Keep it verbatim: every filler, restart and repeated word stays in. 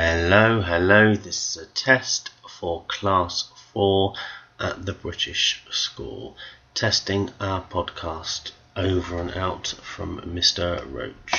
Hello, hello, this is a test for class four at the British School, testing our podcast. Over and out from Mister Roach.